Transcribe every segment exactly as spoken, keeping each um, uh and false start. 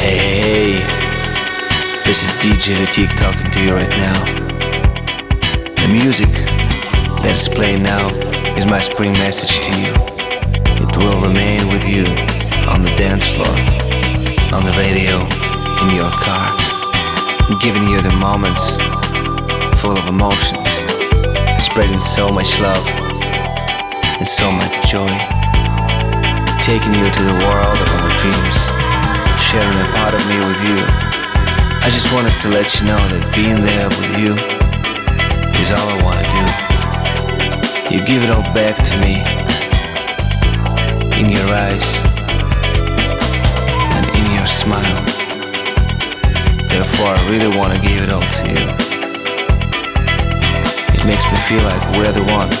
Hey, hey, this is D J Tiktok talking to you right now. The music that is playing now is my spring message to you. It will remain with you on the dance floor, on the radio, in your car. I'm giving you the moments full of emotions, spreading so much love and so much joy, taking you to the world of our dreams. Sharing a part of me with you. I just wanted to let you know that being there with you is all I want to do. You give it all back to me in your eyes and in your smile. Therefore, I really want to give it all to you. It makes me feel like we're the one.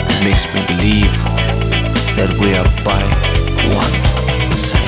It makes me believe that we are by one side.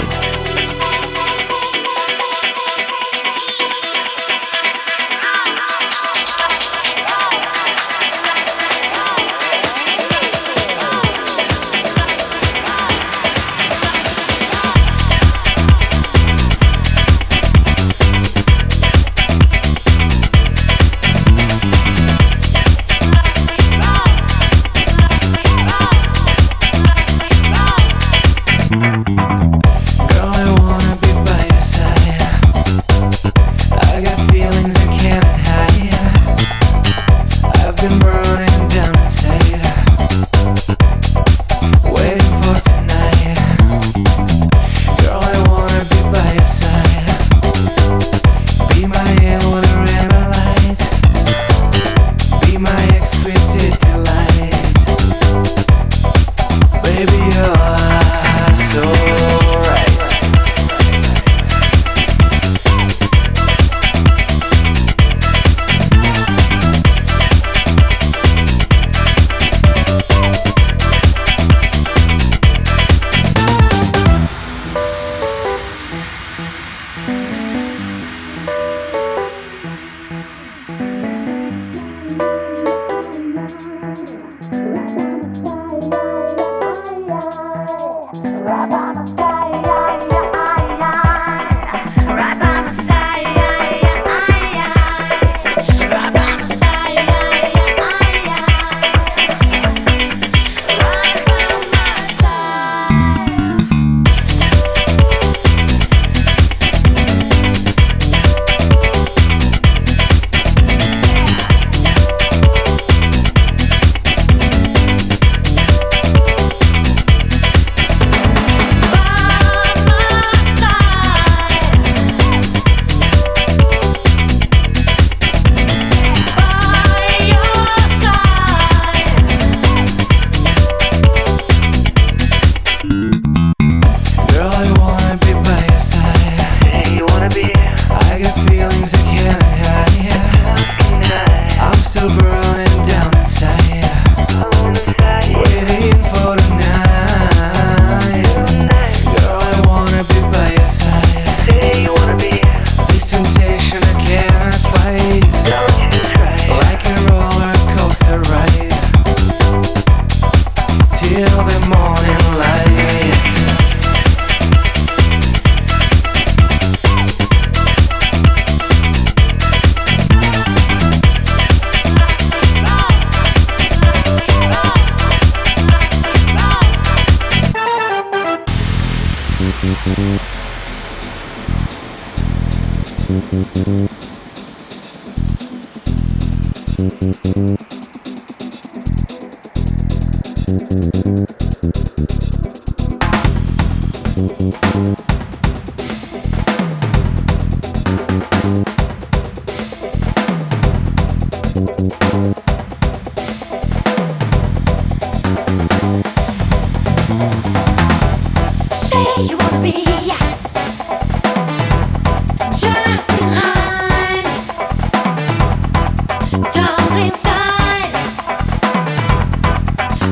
Down inside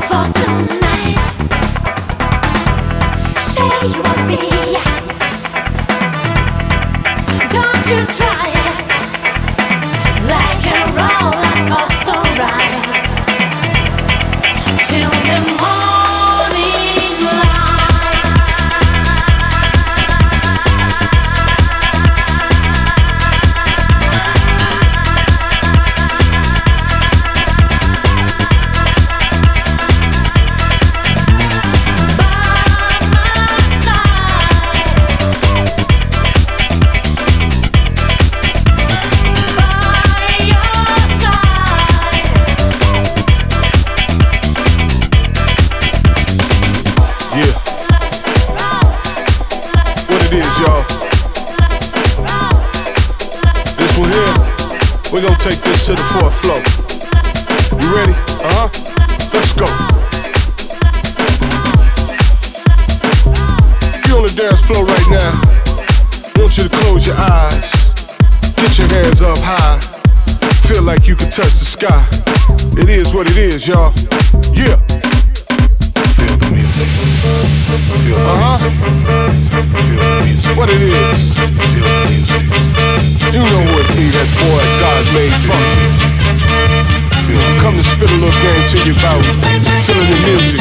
for tonight. Yeah. What it is, y'all. This one here, we're gonna take this to the fourth floor. You ready? Uh-huh. Let's go. If you're on the dance floor right now, I want you to close your eyes. Get your hands up high. Feel like you can touch the sky. It is what it is, y'all. Yeah. Feel the uh-huh. Feel the music. What it is. Feel the music. You know what it is, that boy God made fun. Feel come to spit a little game to you about feeling the music.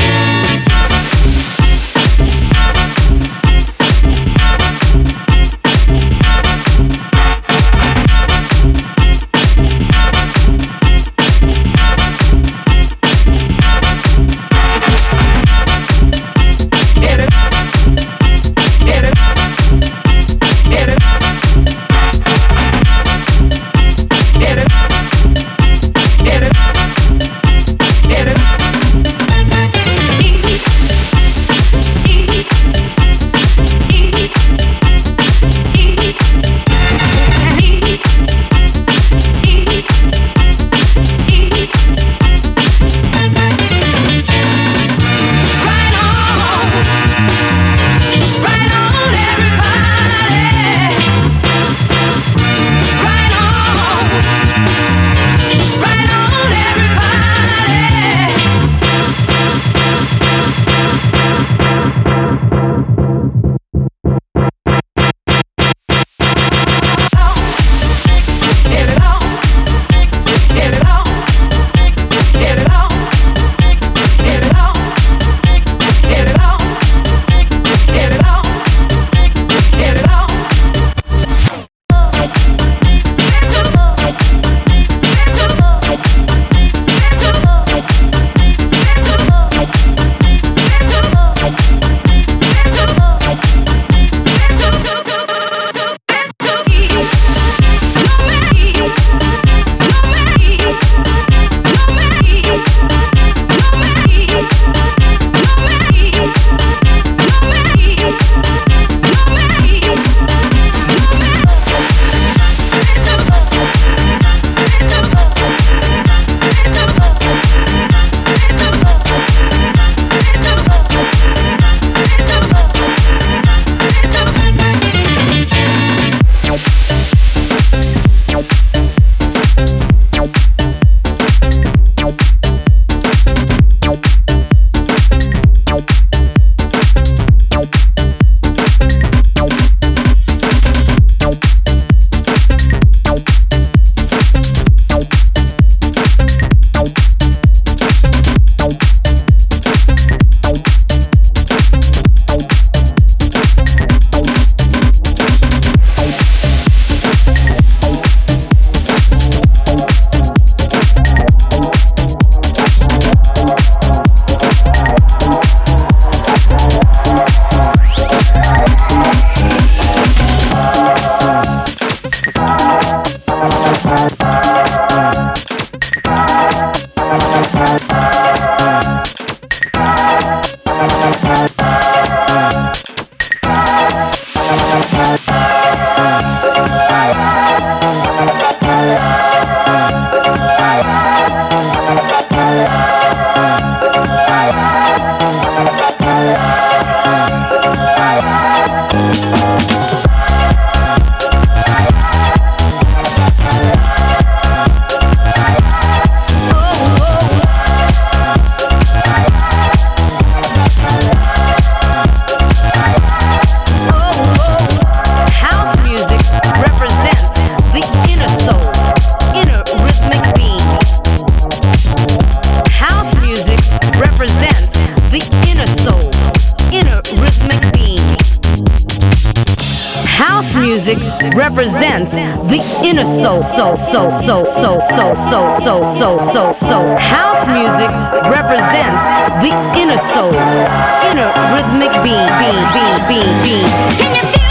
Represents the inner soul, soul, soul, soul, soul, soul, soul, soul, soul, soul, soul. House music represents the inner soul, inner rhythmic beat, beat, beat, beat, beat. Can you feel it?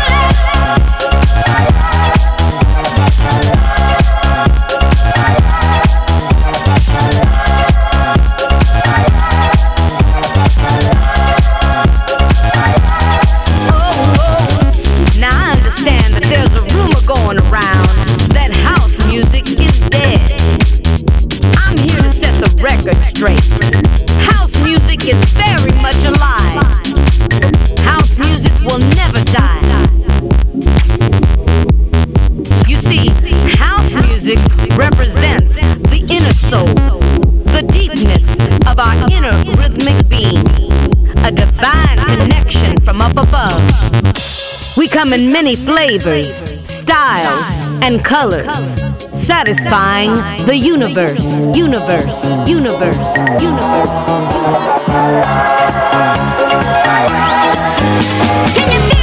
from up above. We come in many flavors, styles, and colors, satisfying the universe, universe, universe, universe. Can you feel?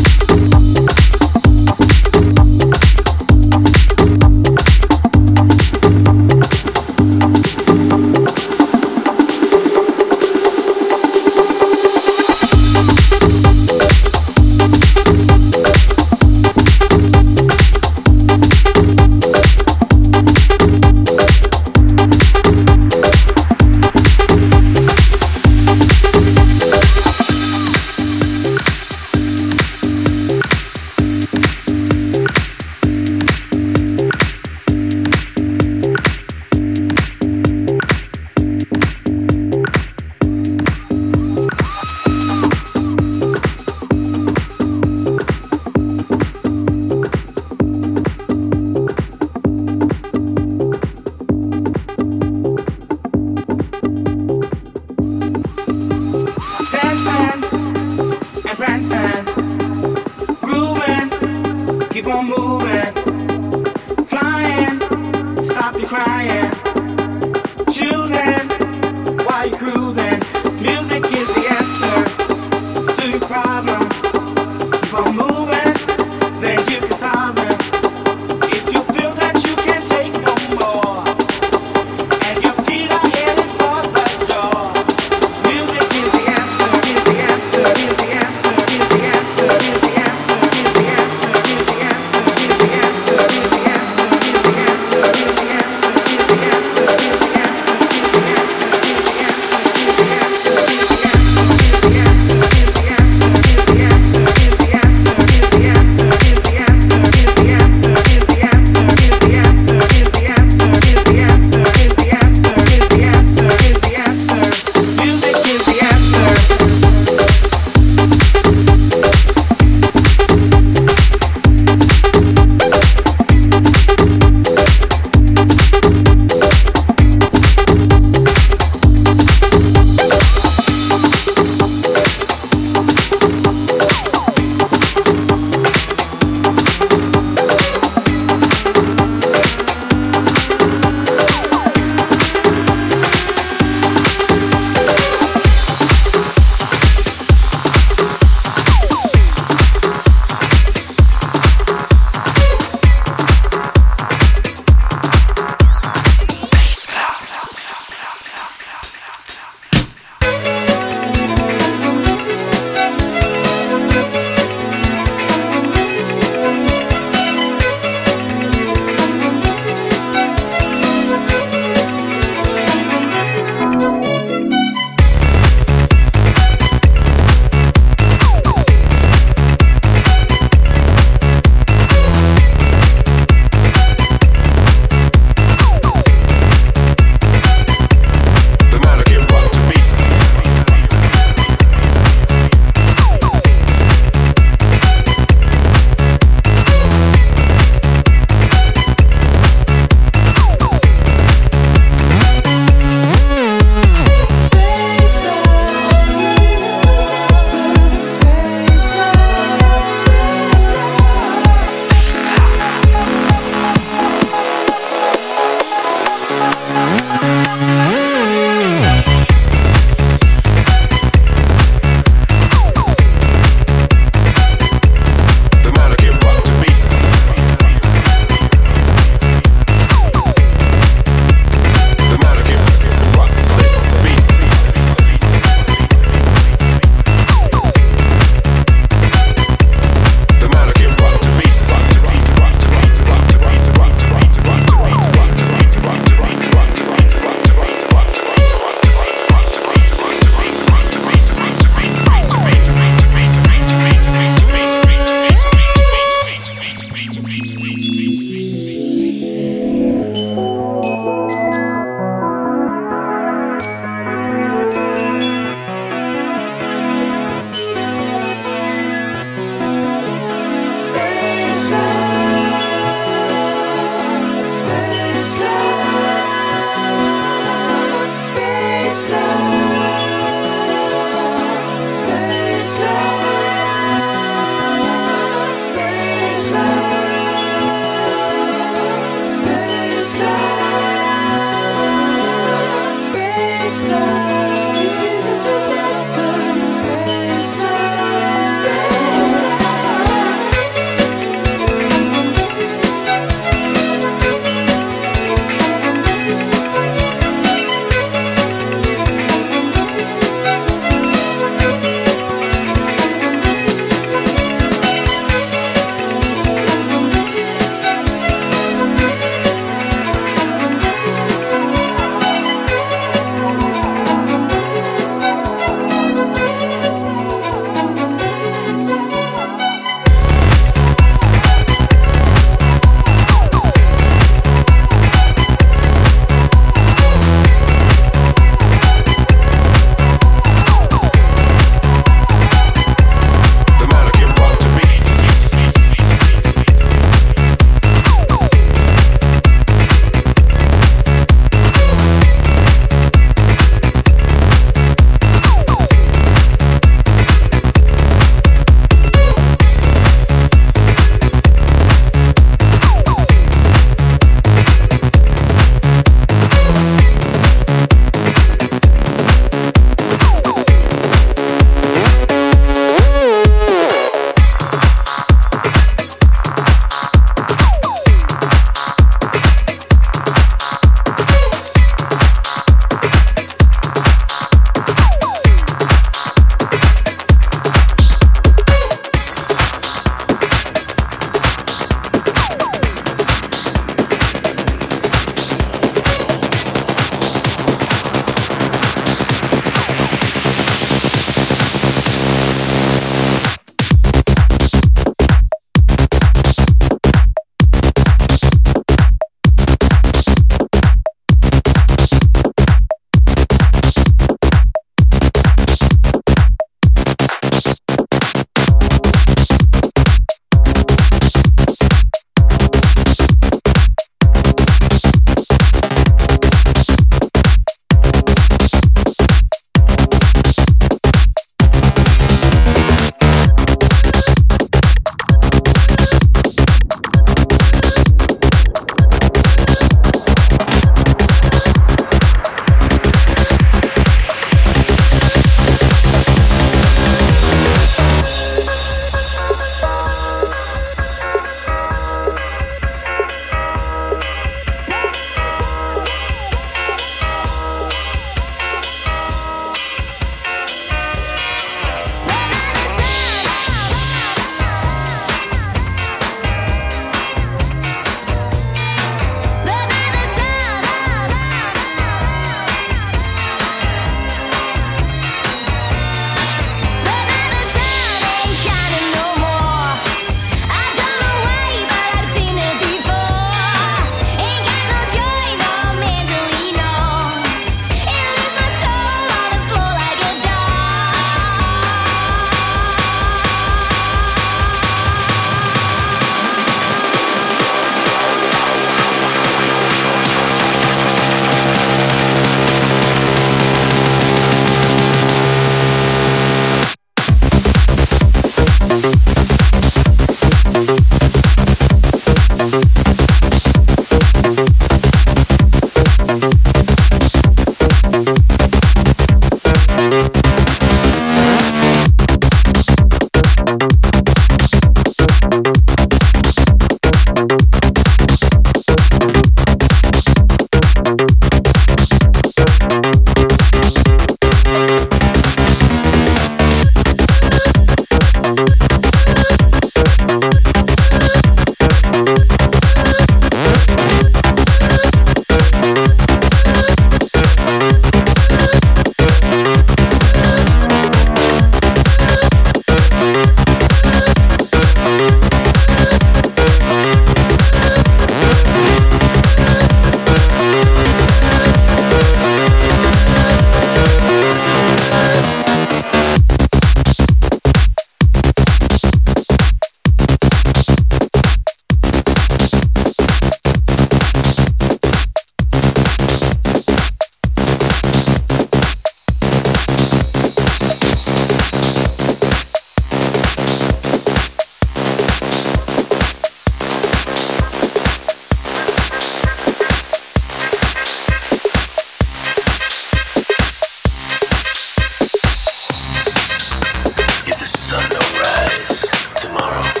If the sun don't rise tomorrow,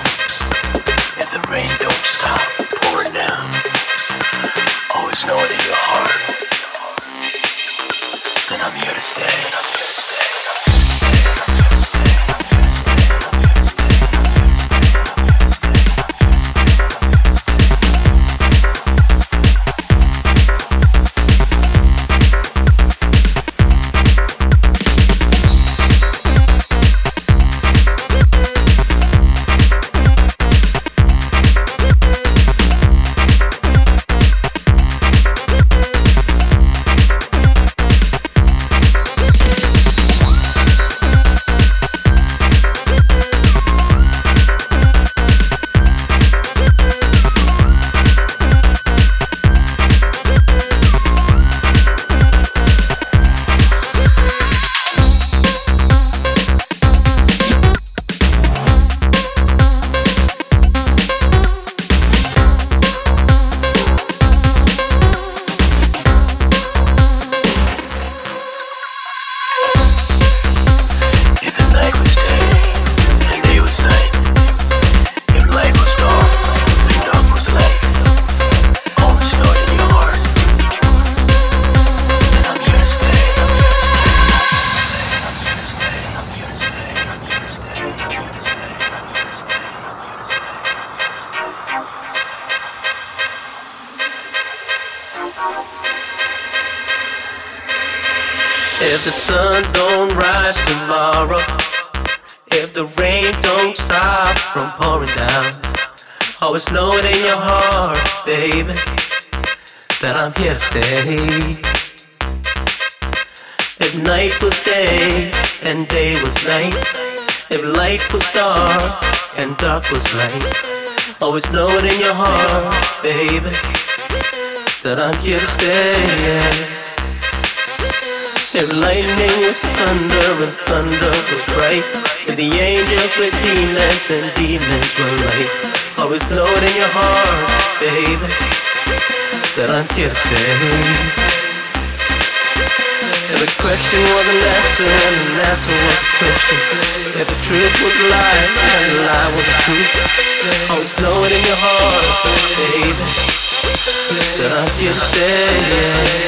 if the rain don't stop from pouring down, always know it in your heart, baby, that I'm here to stay. If night was day and day was night, if light was dark and dark was light, always know it in your heart, baby, that I'm here to stay. If lightning was thunder and thunder was bright, if the angels were demons and demons were light, always know it in your heart, baby, that I'm here to stay. If a question was an answer and an answer was a question, if the truth was a lie and a lie was the truth, always know it in your heart, baby, that I'm here to stay.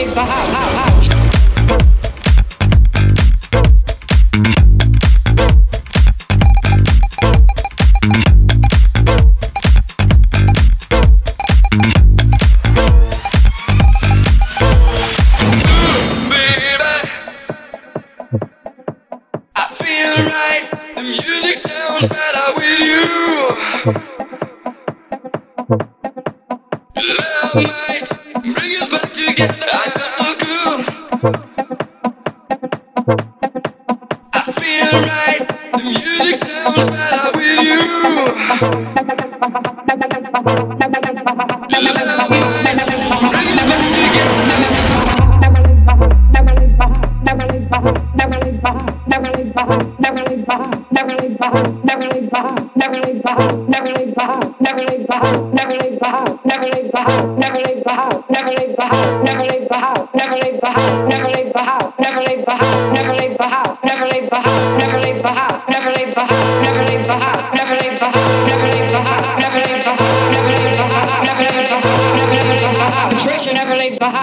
saves the house, house, house. Let's go.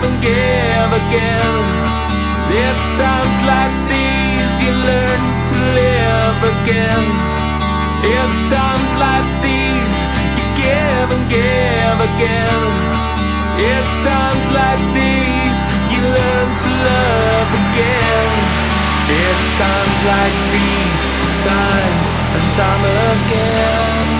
give and give again. It's times like these you learn to live again. It's times like these you give and give again. It's times like these you learn to love again. It's times like these, time and time again.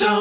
Taking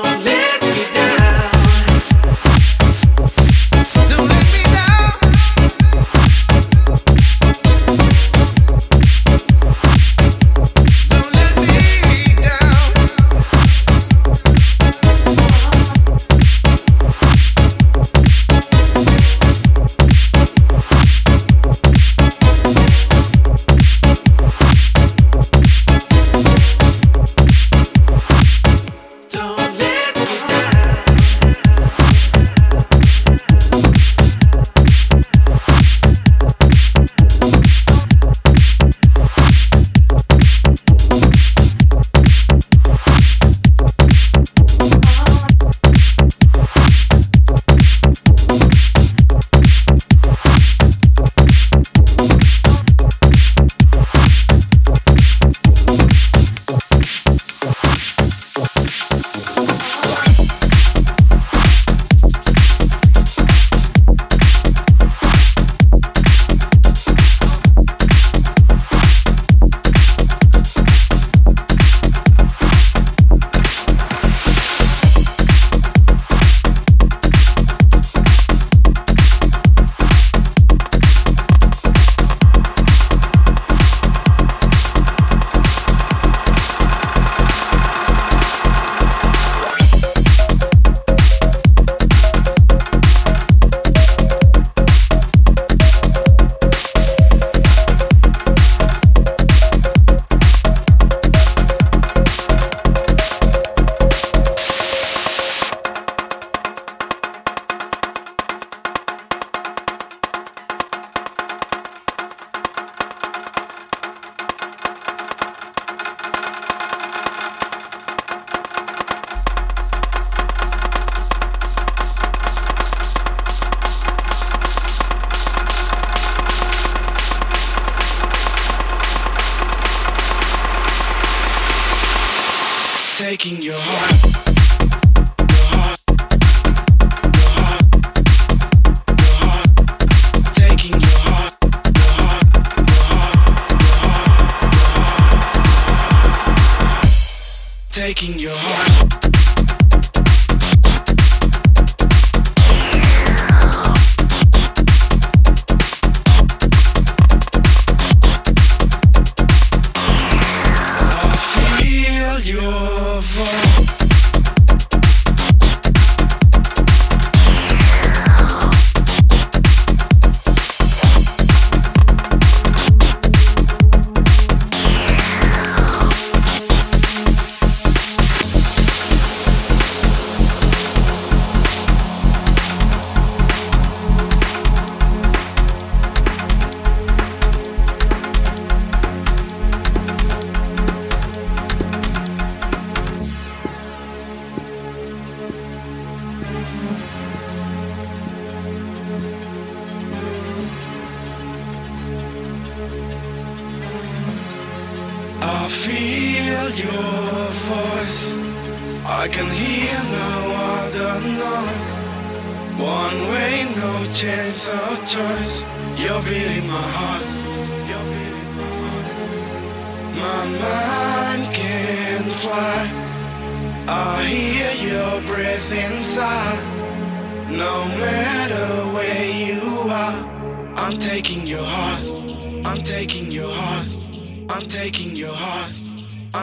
your heart.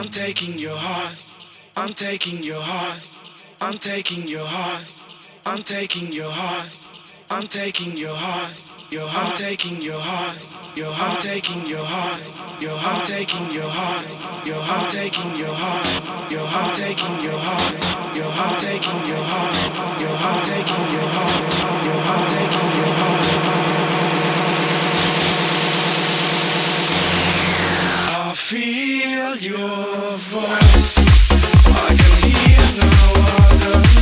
Taking your heart, I'm taking your heart, your heart, I'm taking your heart, your heart, I'm taking your heart, your heart, I'm taking your heart, your heart, I'm taking your heart, your heart, I'm taking your heart, your heart, I'm taking your heart, your heart, I'm taking your heart, your heart, I'm taking your heart. I feel your voice, I can hear no other noise.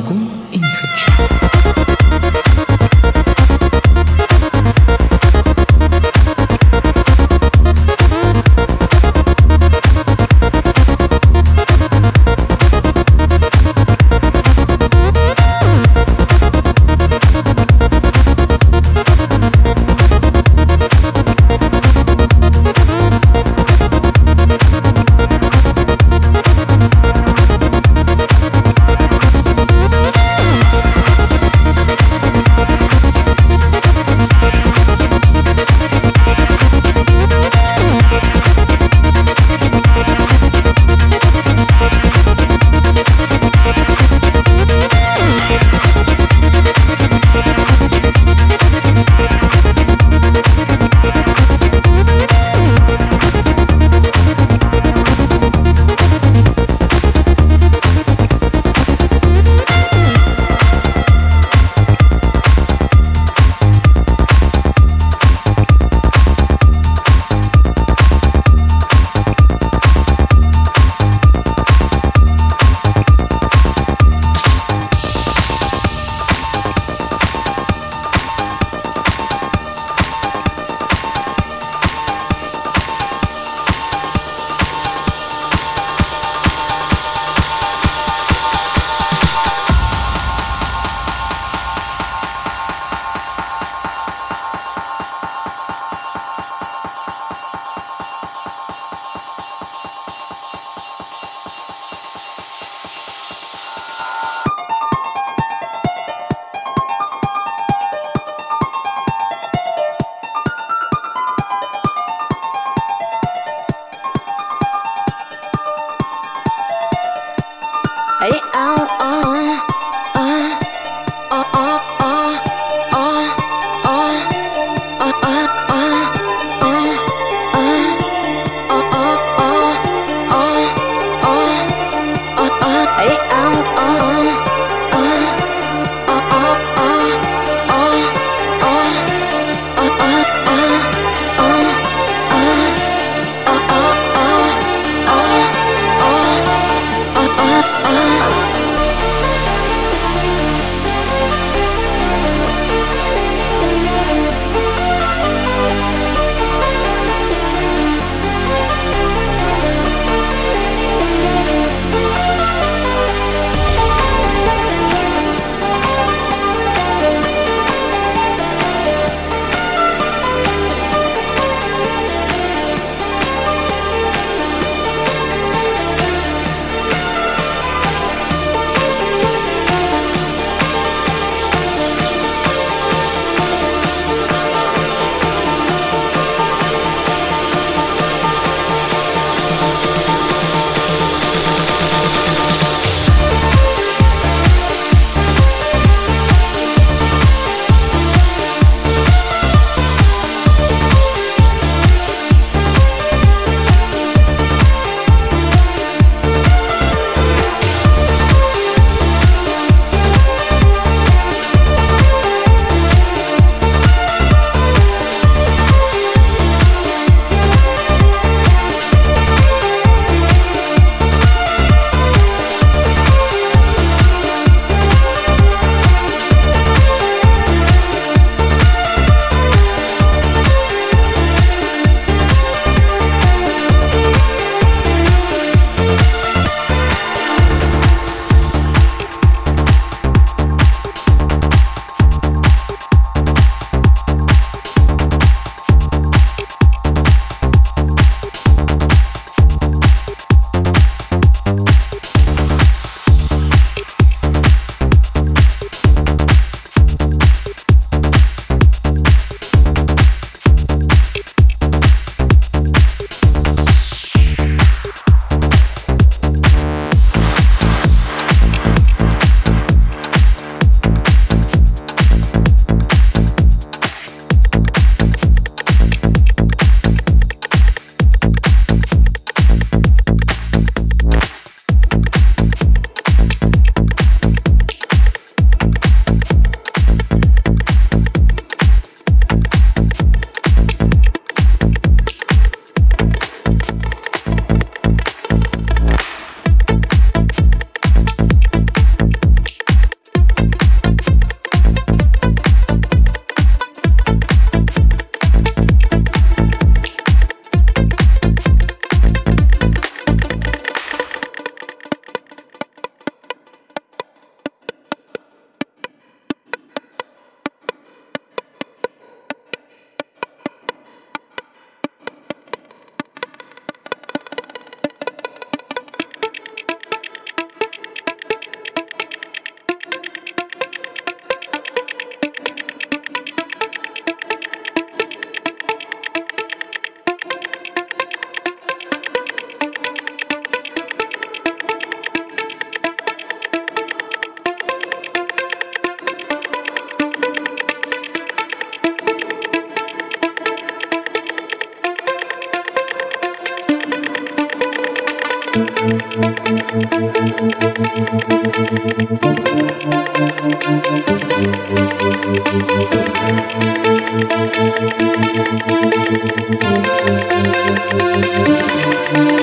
могу и не хочу. Thank you.